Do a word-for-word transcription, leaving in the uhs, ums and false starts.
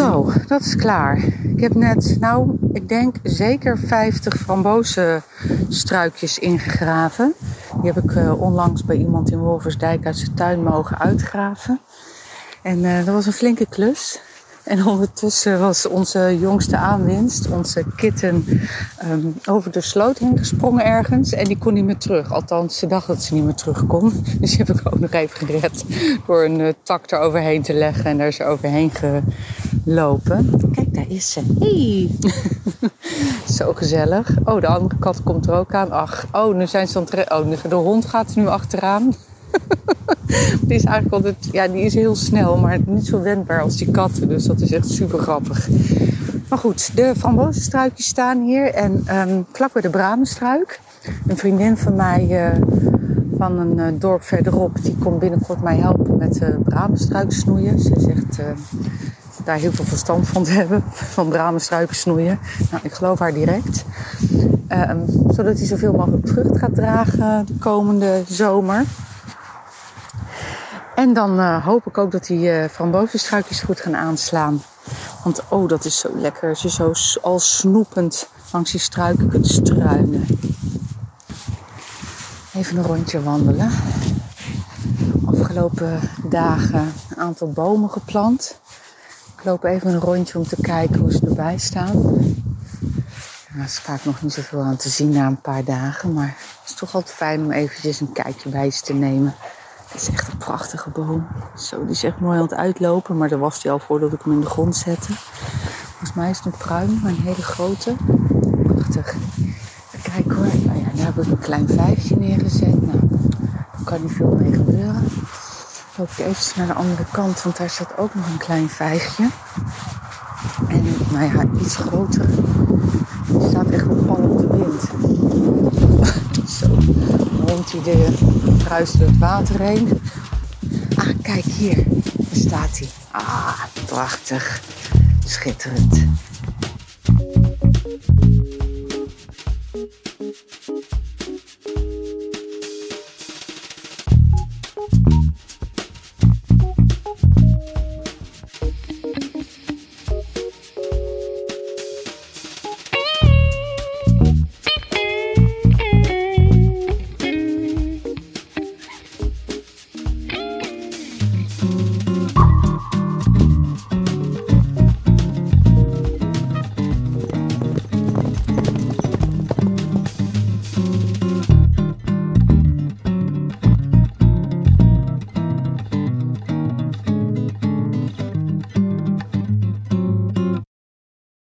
Zo, dat is klaar. Ik heb net, nou, ik denk zeker vijftig frambozenstruikjes ingegraven. Die heb ik uh, onlangs bij iemand in Wolversdijk uit zijn tuin mogen uitgraven. En uh, dat was een flinke klus. En ondertussen was onze jongste aanwinst, onze kitten, um, over de sloot heen gesprongen ergens. En die kon niet meer terug. Althans, ze dacht dat ze niet meer terug kon. Dus die heb ik ook nog even gered door een uh, tak eroverheen te leggen en daar ze overheen gelopen. Kijk, daar is ze. Hey. Zo gezellig. Oh, de andere kat komt er ook aan. Ach, oh, nu zijn ze aan het re- oh, de hond gaat er nu achteraan. Die is eigenlijk altijd, ja, die is heel snel, maar niet zo wendbaar als die katten. Dus dat is echt super grappig. Maar goed, de frambozenstruikjes staan hier. En um, vlak bij de bramenstruik. Een vriendin van mij uh, van een uh, dorp verderop, die komt binnenkort mij helpen met uh, bramenstruik snoeien. Ze zegt uh, daar heel veel verstand van te hebben, van bramenstruiken snoeien. Nou, ik geloof haar direct. Uh, zodat hij zoveel mogelijk vrucht gaat dragen de komende zomer. En dan uh, hoop ik ook dat die uh, frambozenstruikjes goed gaan aanslaan. Want oh, dat is zo lekker. Als je zo al snoepend langs die struiken kunt struinen. Even een rondje wandelen. Afgelopen dagen een aantal bomen geplant. Ik loop even een rondje om te kijken hoe ze erbij staan. Er is vaak nog niet zoveel aan te zien na een paar dagen. Maar het is toch altijd fijn om eventjes een kijkje bij ze te nemen. Het is echt een prachtige boom. Zo, die is echt mooi aan het uitlopen. Maar daar was hij al voordat ik hem in de grond zette. Volgens mij is het een pruim, maar een hele grote. Prachtig. Kijk hoor. Nou ja, daar heb ik een klein vijfje neergezet. Nou, daar kan niet veel mee gebeuren. Dan loop ik even naar de andere kant. Want daar staat ook nog een klein vijfje. En nou ja, iets groter. Die staat echt wel pal op de wind. Zo. Rond die deur ruist door het water heen. Ah, kijk hier. Daar staat hij. Ah, prachtig. Schitterend.